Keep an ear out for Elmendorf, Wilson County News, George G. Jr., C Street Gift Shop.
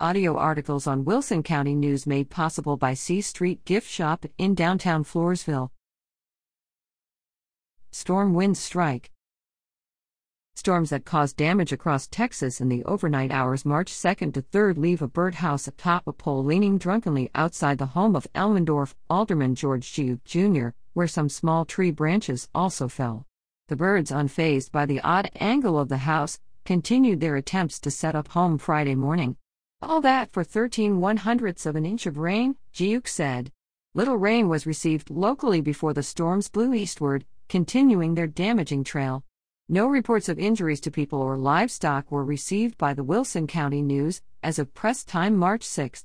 Audio articles on Wilson County News made possible by C Street Gift Shop in downtown Floresville. Storm winds strike. Storms that caused damage across Texas in the overnight hours March 2nd to 3rd leave a birdhouse atop a pole leaning drunkenly outside the home of Elmendorf Alderman George G. Jr., where some small tree branches also fell. The birds, unfazed by the odd angle of the house, continued their attempts to set up home Friday morning. All that for 13/100ths of an inch of rain, Giuk said. Little rain was received locally before the storms blew eastward, continuing their damaging trail. No reports of injuries to people or livestock were received by the Wilson County News as of press time March 6.